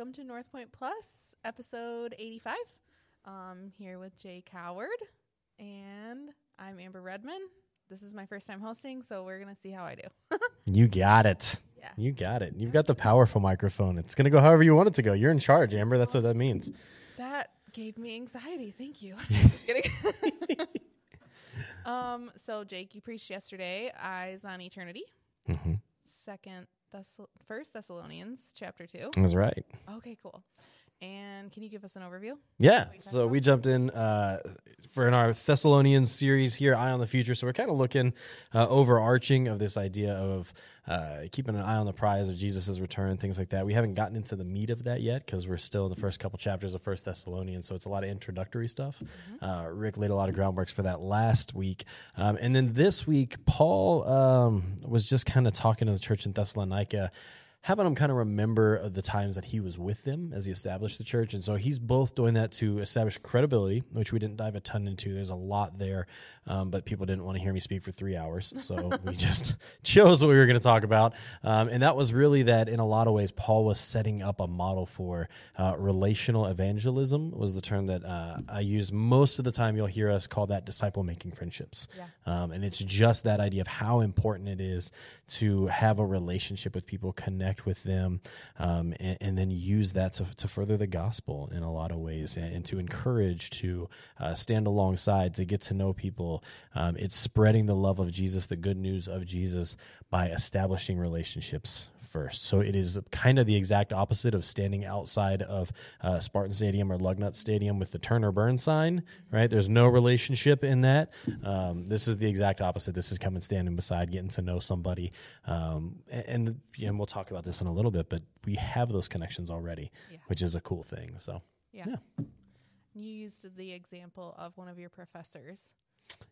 Welcome to North Point Plus, episode 85. I'm here with Jake Howard, and I'm Amber Redman. This is my first time hosting, so we're going to see how I do. You got it. Yeah. You got it. You've got the powerful microphone. It's going to go however you want it to go. You're in charge, Amber. That's what that means. That gave me anxiety. Thank you. So, Jake, you preached yesterday, Eyes on Eternity. Mm-hmm. First Thessalonians chapter 2. That's right. Okay, cool. And can you give us an overview? Yeah. So we jumped in for in our Thessalonians series here, Eye on the Future. So we're kind of looking overarching of this idea of keeping an eye on the prize of Jesus' return, things like that. We haven't gotten into the meat of that yet because we're still in the first couple chapters of First Thessalonians. So it's a lot of introductory stuff. Mm-hmm. Rick laid a lot of groundworks for that last week. And then this week, Paul was just kind of talking to the church in Thessalonica, having them kind of remember the times that he was with them as he established the church. And so he's both doing that to establish credibility, which we didn't dive a ton into. There's a lot there, but people didn't want to hear me speak for 3 hours. So we just chose what we were going to talk about. And that was really that in a lot of ways, Paul was setting up a model for relational evangelism was the term that I use most of the time. You'll hear us call that disciple-making friendships. Yeah. And it's just that idea of how important it is to have a relationship with people, connect with them, and then use that to further the gospel in a lot of ways and to encourage, to stand alongside, to get to know people. It's spreading the love of Jesus, the good news of Jesus, by establishing relationships first. So it is kind of the exact opposite of standing outside of Spartan Stadium or Lugnut Stadium with the turn or burn sign, right? There's no relationship in that. This is the exact opposite. This is coming, standing beside, getting to know somebody. And we'll talk about this in a little bit, but we have those connections already, which is a cool thing. So, yeah. You used the example of one of your professors.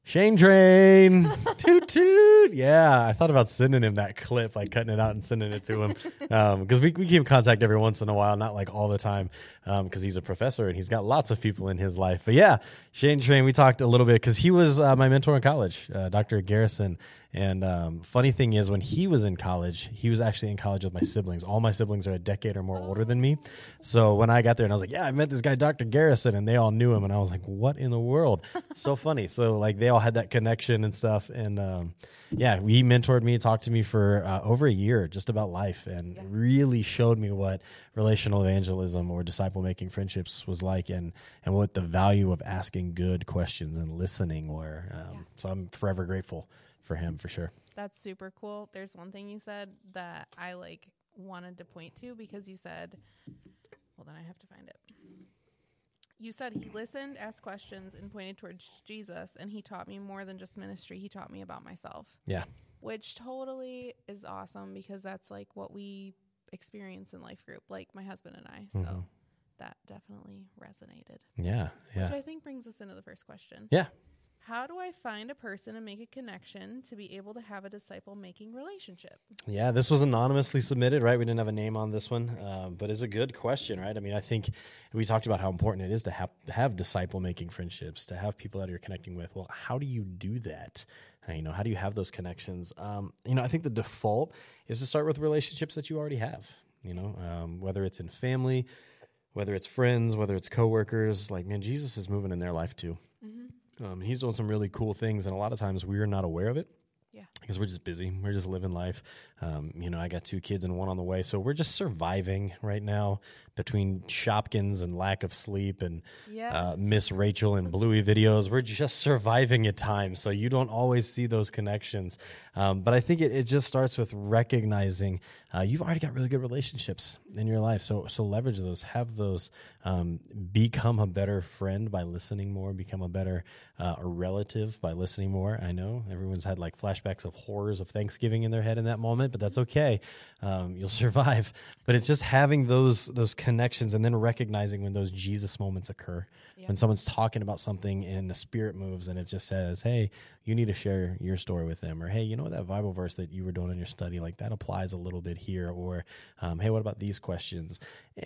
Shane Train, toot toot. Yeah, I thought about sending him that clip, like cutting it out and sending it to him, because we keep in contact every once in a while, not like all the time, because he's a professor and he's got lots of people in his life. But yeah, Shane Train, we talked a little bit because he was my mentor in college, Dr. Garrison. And funny thing is, when he was in college, he was actually in college with my siblings. All my siblings are a decade or more older than me. So when I got there and I was like, yeah, I met this guy, Dr. Garrison, and they all knew him. And I was like, what in the world? So funny. So like they all had that connection and stuff. And yeah, he mentored me, talked to me for over a year just about life and really showed me what relational evangelism or disciple-making friendships was like and what the value of asking good questions and listening were. So I'm forever grateful for him, for sure. That's super cool. There's one thing you said that I like wanted to point to because you said, hold on, I have to find it. You said he listened, asked questions, and pointed towards Jesus, and he taught me more than just ministry. He taught me about myself. Yeah. Which totally is awesome because that's like what we experience in life group, like my husband and I. So that definitely resonated. Yeah. Which I think brings us into the first question. Yeah. How do I find a person and make a connection to be able to have a disciple-making relationship? Yeah, this was anonymously submitted, right? We didn't have a name on this one, but it's a good question, right? I mean, I think we talked about how important it is to have disciple-making friendships, to have people that you're connecting with. Well, how do you do that? How do you have those connections? I think the default is to start with relationships that you already have, whether it's in family, whether it's friends, whether it's coworkers. Like, man, Jesus is moving in their life too. Mm-hmm. He's doing some really cool things, and a lot of times we're not aware of it. Yeah. Because we're just busy. We're just living life. I got 2 kids and one on the way, so we're just surviving right now between Shopkins and lack of sleep and Miss Rachel and Bluey videos. We're just surviving at times, so you don't always see those connections. But I think it just starts with recognizing you've already got really good relationships in your life, so leverage those, have those, become a better friend by listening more, become a better relative by listening more. I know everyone's had like flashbacks of horrors of Thanksgiving in their head in that moment, but that's okay. You'll survive. But it's just having those connections and then recognizing when those Jesus moments occur, when someone's talking about something and the Spirit moves and it just says, hey, you need to share your story with them, or hey, you know what, that Bible verse that you were doing in your study, like that applies a little bit here, or hey, what about these questions?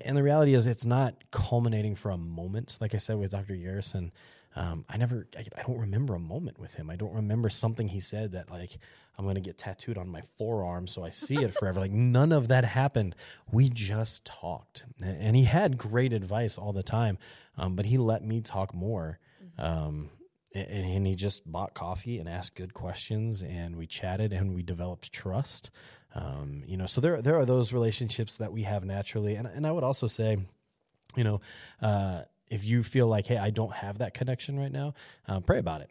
And the reality is it's not culminating for a moment. Like I said with Dr. Garrison, I don't remember a moment with him. I don't remember something he said that, like, I'm going to get tattooed on my forearm so I see it forever. Like, none of that happened. We just talked. And he had great advice all the time, but he let me talk more. And he just bought coffee and asked good questions, and we chatted and we developed trust. So there are those relationships that we have naturally. And I would also say, if you feel like, hey, I don't have that connection right now, pray about it.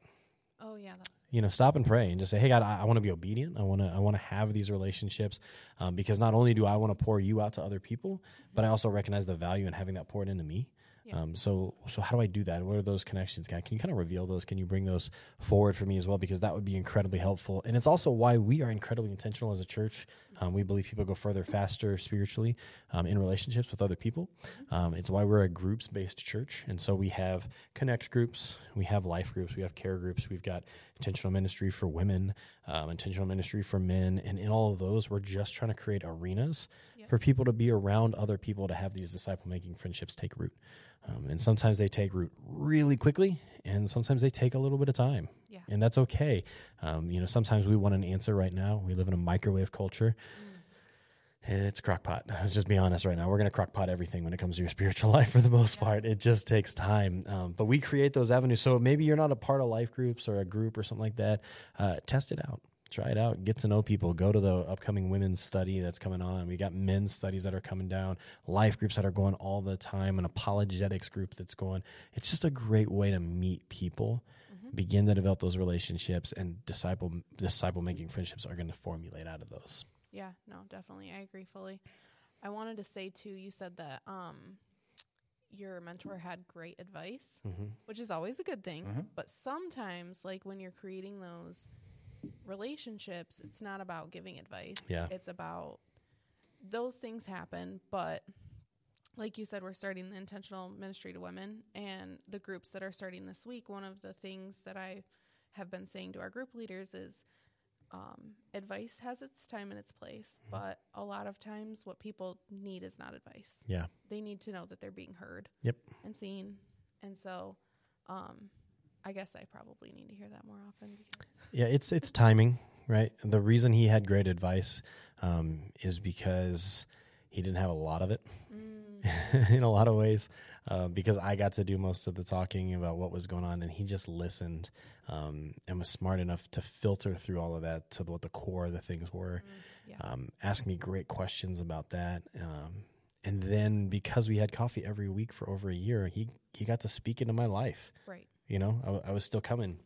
Oh, yeah. Stop and pray and just say, hey, God, I want to be obedient. I want to have these relationships because not only do I want to pour you out to other people, but I also recognize the value in having that poured into me. Yeah. So how do I do that? What are those connections? Can you kind of reveal those? Can you bring those forward for me as well? Because that would be incredibly helpful. And it's also why we are incredibly intentional as a church. We believe people go further, faster spiritually in relationships with other people. It's why we're a groups-based church. And so we have connect groups, we have life groups, we have care groups, we've got intentional ministry for women, intentional ministry for men. And in all of those, we're just trying to create arenas for people to be around other people, to have these disciple-making friendships take root. And sometimes they take root really quickly, and sometimes they take a little bit of time. Yeah. And that's okay. Sometimes we want an answer right now. We live in a microwave culture. And it's crockpot. Let's just be honest right now. We're going to crockpot everything when it comes to your spiritual life for the most part. It just takes time. But we create those avenues. So maybe you're not a part of life groups or a group or something like that. Test it out. Try it out. Get to know people. Go to the upcoming women's study that's coming on. We got men's studies that are coming down, life groups that are going all the time, an apologetics group that's going. It's just a great way to meet people, begin to develop those relationships, and disciple-making friendships are going to formulate out of those. Yeah, no, definitely. I agree fully. I wanted to say, too, you said that your mentor had great advice, which is always a good thing. But sometimes, like, when you're creating those relationships, it's not about giving advice. Yeah. It's about those things happen. But like you said, we're starting the intentional ministry to women and the groups that are starting this week. One of the things that I have been saying to our group leaders is advice has its time and its place, but a lot of times what people need is not advice. Yeah. They need to know that they're being heard and seen. And so, I guess I probably need to hear that more often. Yeah, it's timing, right? The reason he had great advice is because he didn't have a lot of it in a lot of ways, because I got to do most of the talking about what was going on, and he just listened and was smart enough to filter through all of that to what the core of the things were, ask me great questions about that. And then because we had coffee every week for over a year, he got to speak into my life. Right. I was still coming.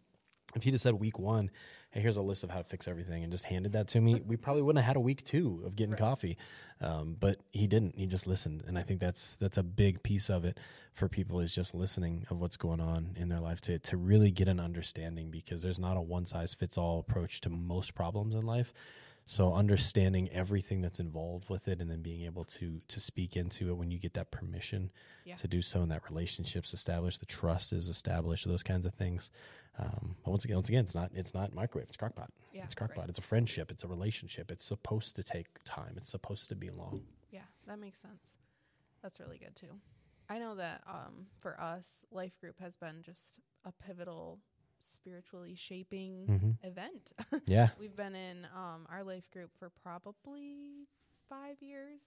If he'd have said week one, hey, here's a list of how to fix everything, and just handed that to me, we probably wouldn't have had a week two of getting coffee. But he didn't. He just listened. And I think that's a big piece of it for people, is just listening of what's going on in their life to really get an understanding, because there's not a one-size-fits-all approach to most problems in life. So understanding everything that's involved with it, and then being able to speak into it when you get that permission to do so, and that relationship's established, the trust is established, those kinds of things. But once again, it's not microwave, it's crockpot. Yeah, it's crockpot. Right. It's a friendship. It's a relationship. It's supposed to take time. It's supposed to be long. Yeah, that makes sense. That's really good too. I know that for us, Life Group has been just a pivotal, spiritually shaping event. Yeah. We've been in our life group for probably 5 years.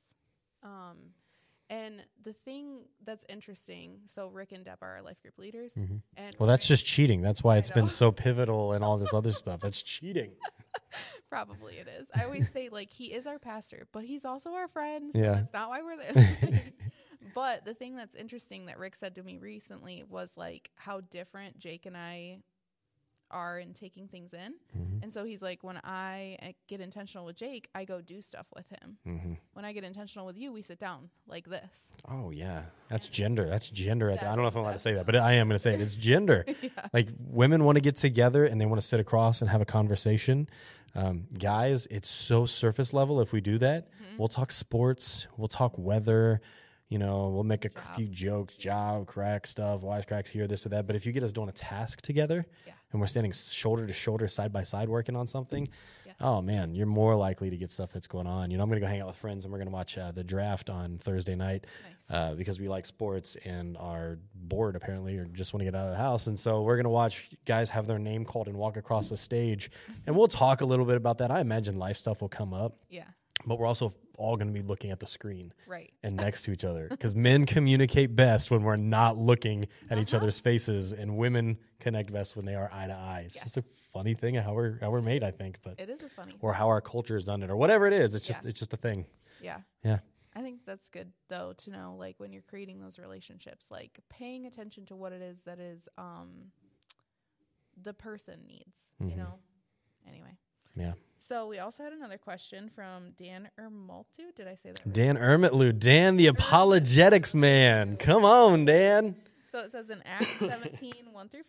And the thing that's interesting, so Rick and Deb are our life group leaders. And well, that's just cheating. That's why it's been so pivotal and all this other stuff. That's cheating. Probably it is. I always say, like, he is our pastor, but he's also our friend. So that's not why we're there. But the thing that's interesting that Rick said to me recently was, like, how different Jake and I are in taking things in. And so he's like, when I get intentional with Jake, I go do stuff with him. When I get intentional with you, we sit down like this. Oh, yeah. That's gender. That's gender. I don't know if I'm allowed to say that, but I am going to say it. It's gender. Like, women want to get together and they want to sit across and have a conversation. Guys, it's so surface level if we do that. We'll talk sports. We'll talk weather. We'll make a few jokes, job, crack stuff, wisecracks here, this or that. But if you get us doing a task together, and we're standing shoulder to shoulder, side by side, working on something, yeah. Oh man, you're more likely to get stuff that's going on. You know, I'm going to go hang out with friends and we're going to watch the draft on Thursday night. Nice. Because we like sports and are bored apparently, or just want to get out of the house. And so we're going to watch guys have their name called and walk across the stage, and we'll talk a little bit about that. I imagine life stuff will come up. Yeah. But we're also all going to be looking at the screen, right, and next to each other, because men communicate best when we're not looking at each other's faces, and women connect best when they are eye to eye. It's just a funny thing of how we're made, I think. But it is a funny, or how our culture has done it, or whatever it is. It's just a thing. Yeah, yeah. I think that's good though to know, like when you're creating those relationships, like paying attention to what it is that is the person needs. Mm-hmm. You know. Anyway. Yeah. So we also had another question from Dan Ermutlu. Did I say that right? Dan Ermutlu. Dan, the apologetics man. Come on, Dan. So it says in Acts 17,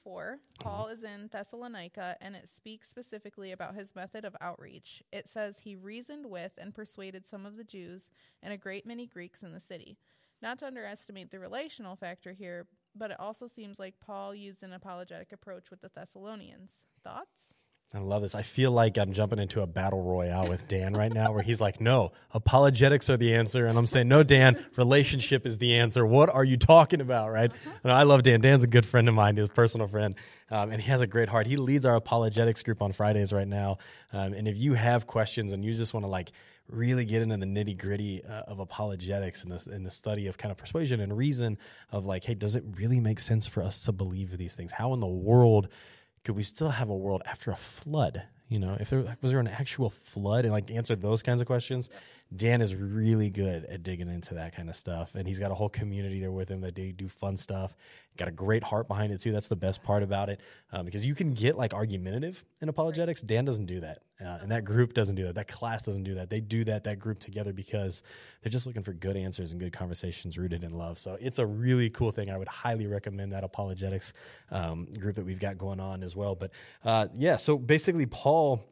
1-4, Paul is in Thessalonica, and it speaks specifically about his method of outreach. It says he reasoned with and persuaded some of the Jews and a great many Greeks in the city. Not to underestimate the relational factor here, but it also seems like Paul used an apologetic approach with the Thessalonians. Thoughts? I love this. I feel like I'm jumping into a battle royale with Dan right now where he's like, no, apologetics are the answer. And I'm saying, no, Dan, relationship is the answer. What are you talking about, right? Uh-huh. And I love Dan. Dan's a good friend of mine. He's a personal friend. And he has a great heart. He leads our apologetics group on Fridays right now. And if you have questions and you just want to like really get into the nitty gritty of apologetics and the study of kind of persuasion and reason of like, hey, does it really make sense for us to believe these things? How in the world could we still have a world after a flood? You know, if there was an actual flood, and like answer those kinds of questions. Dan is really good at digging into that kind of stuff. And he's got a whole community there with him that they do fun stuff. Got a great heart behind it too. That's the best part about it. Because you can get like argumentative in apologetics. Dan doesn't do that. And that group doesn't do that. That class doesn't do that. They do that group together because they're just looking for good answers and good conversations rooted in love. So it's a really cool thing. I would highly recommend that apologetics group that we've got going on as well. But yeah, so basically Paul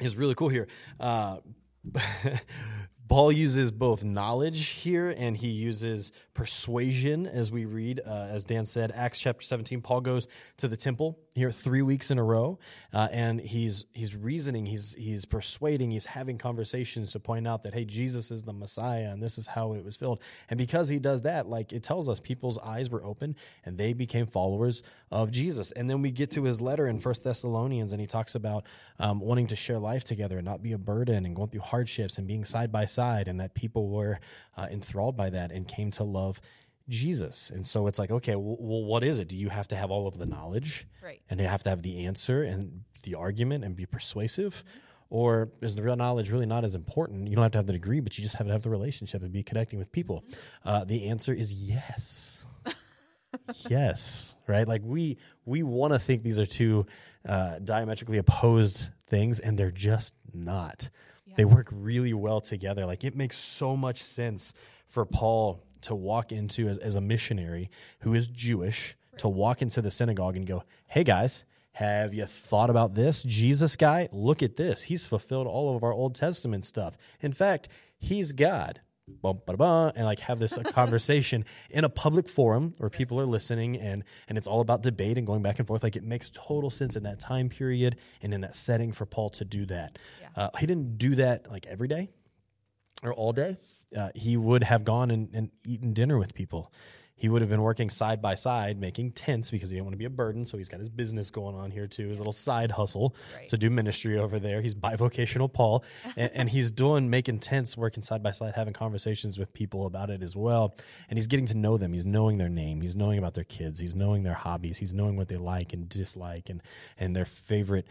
is really cool here. Paul uses both knowledge here and he uses persuasion as we read. As Dan said, Acts chapter 17, Paul goes to the temple here 3 weeks in a row, and he's reasoning, he's persuading, he's having conversations to point out that, hey, Jesus is the Messiah and this is how it was filled. And because he does that, like it tells us people's eyes were open and they became followers of Jesus. And then we get to his letter in First Thessalonians, and he talks about wanting to share life together and not be a burden and going through hardships and being side by side, and that people were enthralled by that and came to love Jesus. And so it's like, okay, well, what is it? Do you have to have all of the knowledge? Right. And you have to have the answer and the argument and be persuasive? Mm-hmm. Or is the real knowledge really not as important? You don't have to have the degree, but you just have to have the relationship and be connecting with people. Mm-hmm. The answer is yes. Yes, right? Like we want to think these are two diametrically opposed things, and they're just not. Yeah. They work really well together. Like it makes so much sense for Paul to walk into as a missionary who is Jewish, right, to walk into the synagogue and go, hey guys, have you thought about this? Jesus guy, look at this. He's fulfilled all of our Old Testament stuff. In fact, he's God. And like have this conversation in a public forum where people are listening, and it's all about debate and going back and forth. Like it makes total sense in that time period and in that setting for Paul to do that. Yeah. He didn't do that like every day or all day. He would have gone and eaten dinner with people. He would have been working side by side, making tents because he didn't want to be a burden. So he's got his business going on here too, his little side hustle, right, to do ministry over there. He's bivocational Paul, and he's doing making tents, working side by side, having conversations with people about it as well. And he's getting to know them. He's knowing their name. He's knowing about their kids. He's knowing their hobbies. He's knowing what they like and dislike, and their favorite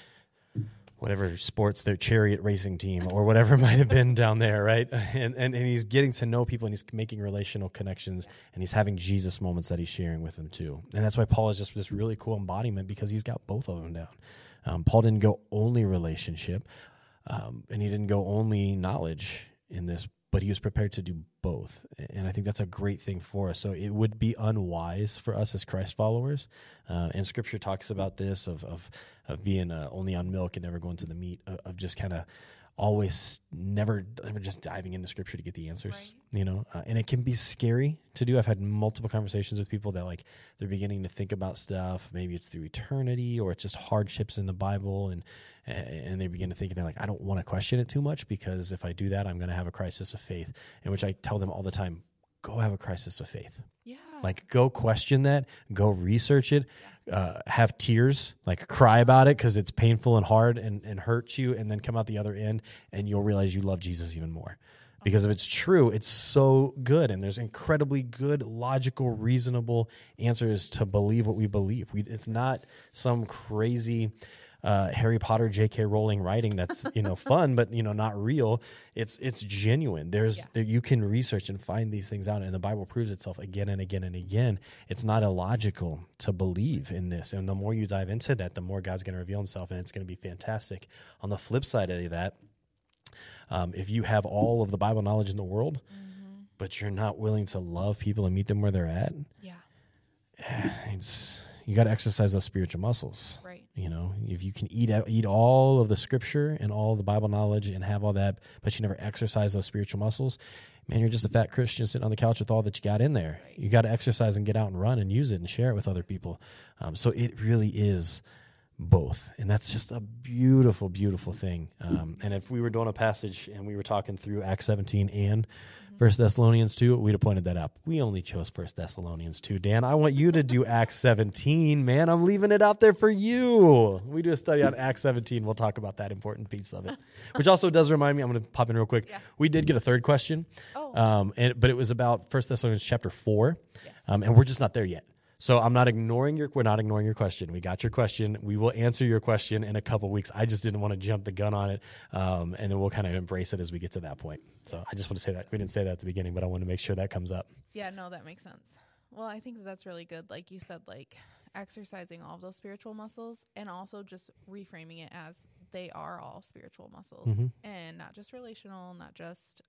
whatever sports, their chariot racing team or whatever might have been down there, right? And he's getting to know people, and he's making relational connections, yeah, and he's having Jesus moments that he's sharing with them too. And that's why Paul is just this really cool embodiment, because he's got both of them down. Paul didn't go only relationship, and he didn't go only knowledge in this, but he was prepared to do both. And I think that's a great thing for us. So it would be unwise for us as Christ followers. And Scripture talks about this of being only on milk and never going to the meat, of just kind of always never just diving into scripture to get the answers, right. You know, and it can be scary to do. I've had multiple conversations with people that like they're beginning to think about stuff. Maybe it's through eternity or it's just hardships in the Bible. And they begin to think, and they're like, I don't want to question it too much because if I do that, I'm going to have a crisis of faith, in which I tell them all the time, go have a crisis of faith. Yeah. Like, go question that, go research it, have tears, like cry about it because it's painful and hard and hurts you, and then come out the other end and you'll realize you love Jesus even more. Because if it's true, it's so good, and there's incredibly good, logical, reasonable answers to believe what we believe. It's not some crazy Harry Potter, J.K. Rowling writing that's, you know, fun, but, you know, not real. It's genuine. There, you can research and find these things out, and the Bible proves itself again and again and again. It's not illogical to believe in this, and the more you dive into that, the more God's going to reveal himself, and it's going to be fantastic. On the flip side of that, if you have all of the Bible knowledge in the world, mm-hmm. but you're not willing to love people and meet them where they're at, yeah, you got to exercise those spiritual muscles, right? You know, if you can eat all of the scripture and all the Bible knowledge and have all that, but you never exercise those spiritual muscles, man, you're just a fat Christian sitting on the couch with all that you got in there. Right. You got to exercise and get out and run and use it and share it with other people. So it really is both. And that's just a beautiful, beautiful thing. And if we were doing a passage and we were talking through Acts 17 and First Thessalonians 2, we'd have pointed that up. We only chose First Thessalonians 2, Dan. I want you to do Acts 17, man. I'm leaving it out there for you. We do a study on Acts 17. We'll talk about that important piece of it, which also does remind me, I'm going to pop in real quick. Yeah. We did get a third question, but it was about First Thessalonians chapter 4, yes. And we're just not there yet. So we're not ignoring your question. We got your question. We will answer your question in a couple weeks. I just didn't want to jump the gun on it, and then we'll kind of embrace it as we get to that point. So I just want to say that. We didn't say that at the beginning, but I want to make sure that comes up. Yeah, no, that makes sense. Well, I think that's really good. Like you said, like exercising all of those spiritual muscles and also just reframing it as they are all spiritual muscles, mm-hmm. and not just relational, not just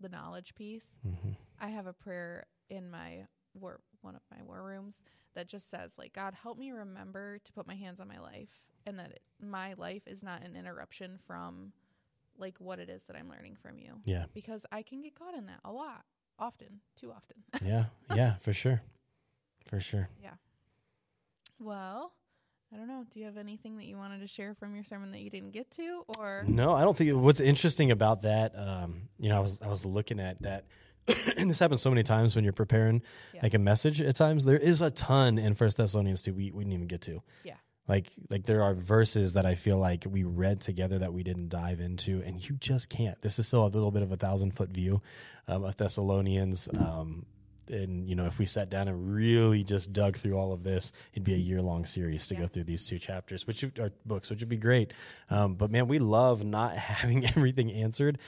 the knowledge piece. Mm-hmm. I have a prayer in my one of my war rooms that just says, like, God, help me remember to put my hands on my life, and that my life is not an interruption from like what it is that I'm learning from you. Yeah. Because I can get caught in that a lot, often, too often. Yeah. Yeah, for sure. For sure. Yeah. Well, I don't know. Do you have anything that you wanted to share from your sermon that you didn't get to, or? No, I don't think what's interesting about that, you know, I was looking at that, and this happens so many times when you're preparing like a message at times. There is a ton in First Thessalonians 2 we didn't even get to. Yeah. Like there are verses that I feel like we read together that we didn't dive into, and you just can't. This is still a little bit of a 1,000-foot view of Thessalonians. And, you know, if we sat down and really just dug through all of this, it'd be a year-long series to go through these two chapters, which are books, which would be great. But, man, we love not having everything answered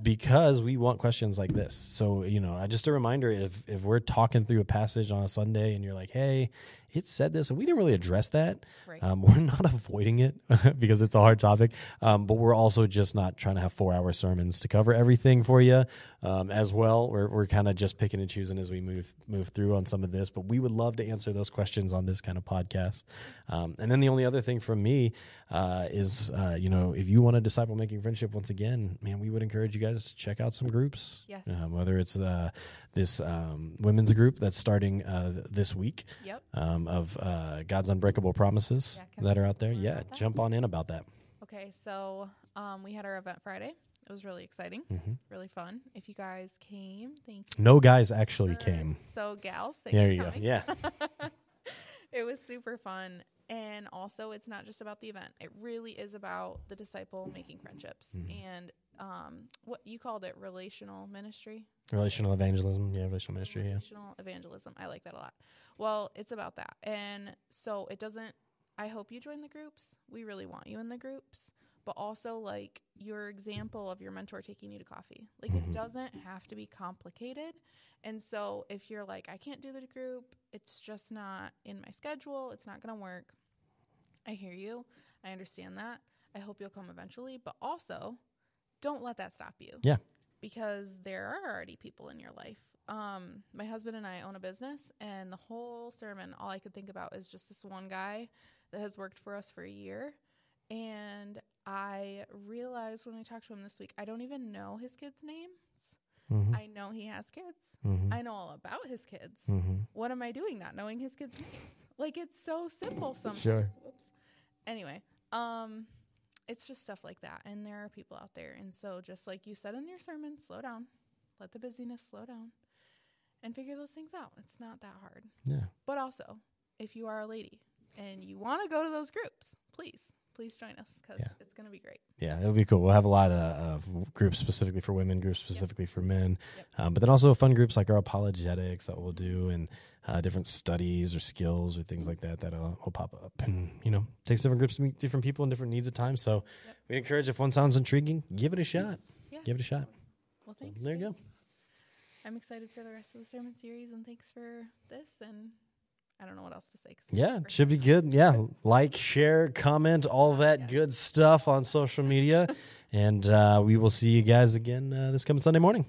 because we want questions like this. So, you know, just a reminder, if we're talking through a passage on a Sunday and you're like, hey, it said this, and we didn't really address that. Right. We're not avoiding it because it's a hard topic, but we're also just not trying to have 4-hour sermons to cover everything for you as well. We're kind of just picking and choosing as we move through on some of this, but we would love to answer those questions on this kind of podcast. And then the only other thing from me is, you know, if you want a disciple-making friendship, once again, man, we would encourage you guys to check out some groups, whether it's this women's group that's starting this week. Yep. Of God's unbreakable promises that are out there. Yeah, jump on in about that. Okay, so we had our event Friday. It was really exciting, mm-hmm. really fun. If you guys came, thank you. No guys actually came. So gals, thank you. There you go, yeah. It was super fun. And also, it's not just about the event. It really is about the disciple making friendships. Mm-hmm. And what you called it, relational ministry. Relational evangelism. Yeah, relational ministry. Relational evangelism. I like that a lot. Well, it's about that. And so I hope you join the groups. We really want you in the groups. But also, like, your example of your mentor taking you to coffee. Like, mm-hmm. it doesn't have to be complicated. And so if you're like, I can't do the group, it's just not in my schedule, it's not going to work, I hear you. I understand that. I hope you'll come eventually. But also, don't let that stop you. Yeah. Because there are already people in your life. My husband and I own a business, and the whole sermon, all I could think about is just this one guy that has worked for us for a year. And I realized when I talked to him this week, I don't even know his kids' names. Mm-hmm. I know he has kids. Mm-hmm. I know all about his kids. Mm-hmm. What am I doing not knowing his kids' names? Like, it's so simple sometimes. Sure. Whoops. Anyway, it's just stuff like that. And there are people out there. And so just like you said in your sermon, slow down. Let the busyness slow down and figure those things out. It's not that hard. Yeah. But also, if you are a lady and you want to go to those groups, please join us because it's going to be great. Yeah, it'll be cool. We'll have a lot of groups specifically for women, groups specifically for men, but then also fun groups like our apologetics that we'll do and different studies or skills or things like that will pop up. And, takes different groups to meet different people and different needs at times. So we encourage, if one sounds intriguing, give it a shot. Yeah. Give it a shot. Well, thanks. So, there you go. I'm excited for the rest of the sermon series, and thanks for this, and I don't know what else to say. Yeah, it should be good. Yeah, like, share, comment, all that good stuff on social media, and we will see you guys again this coming Sunday morning.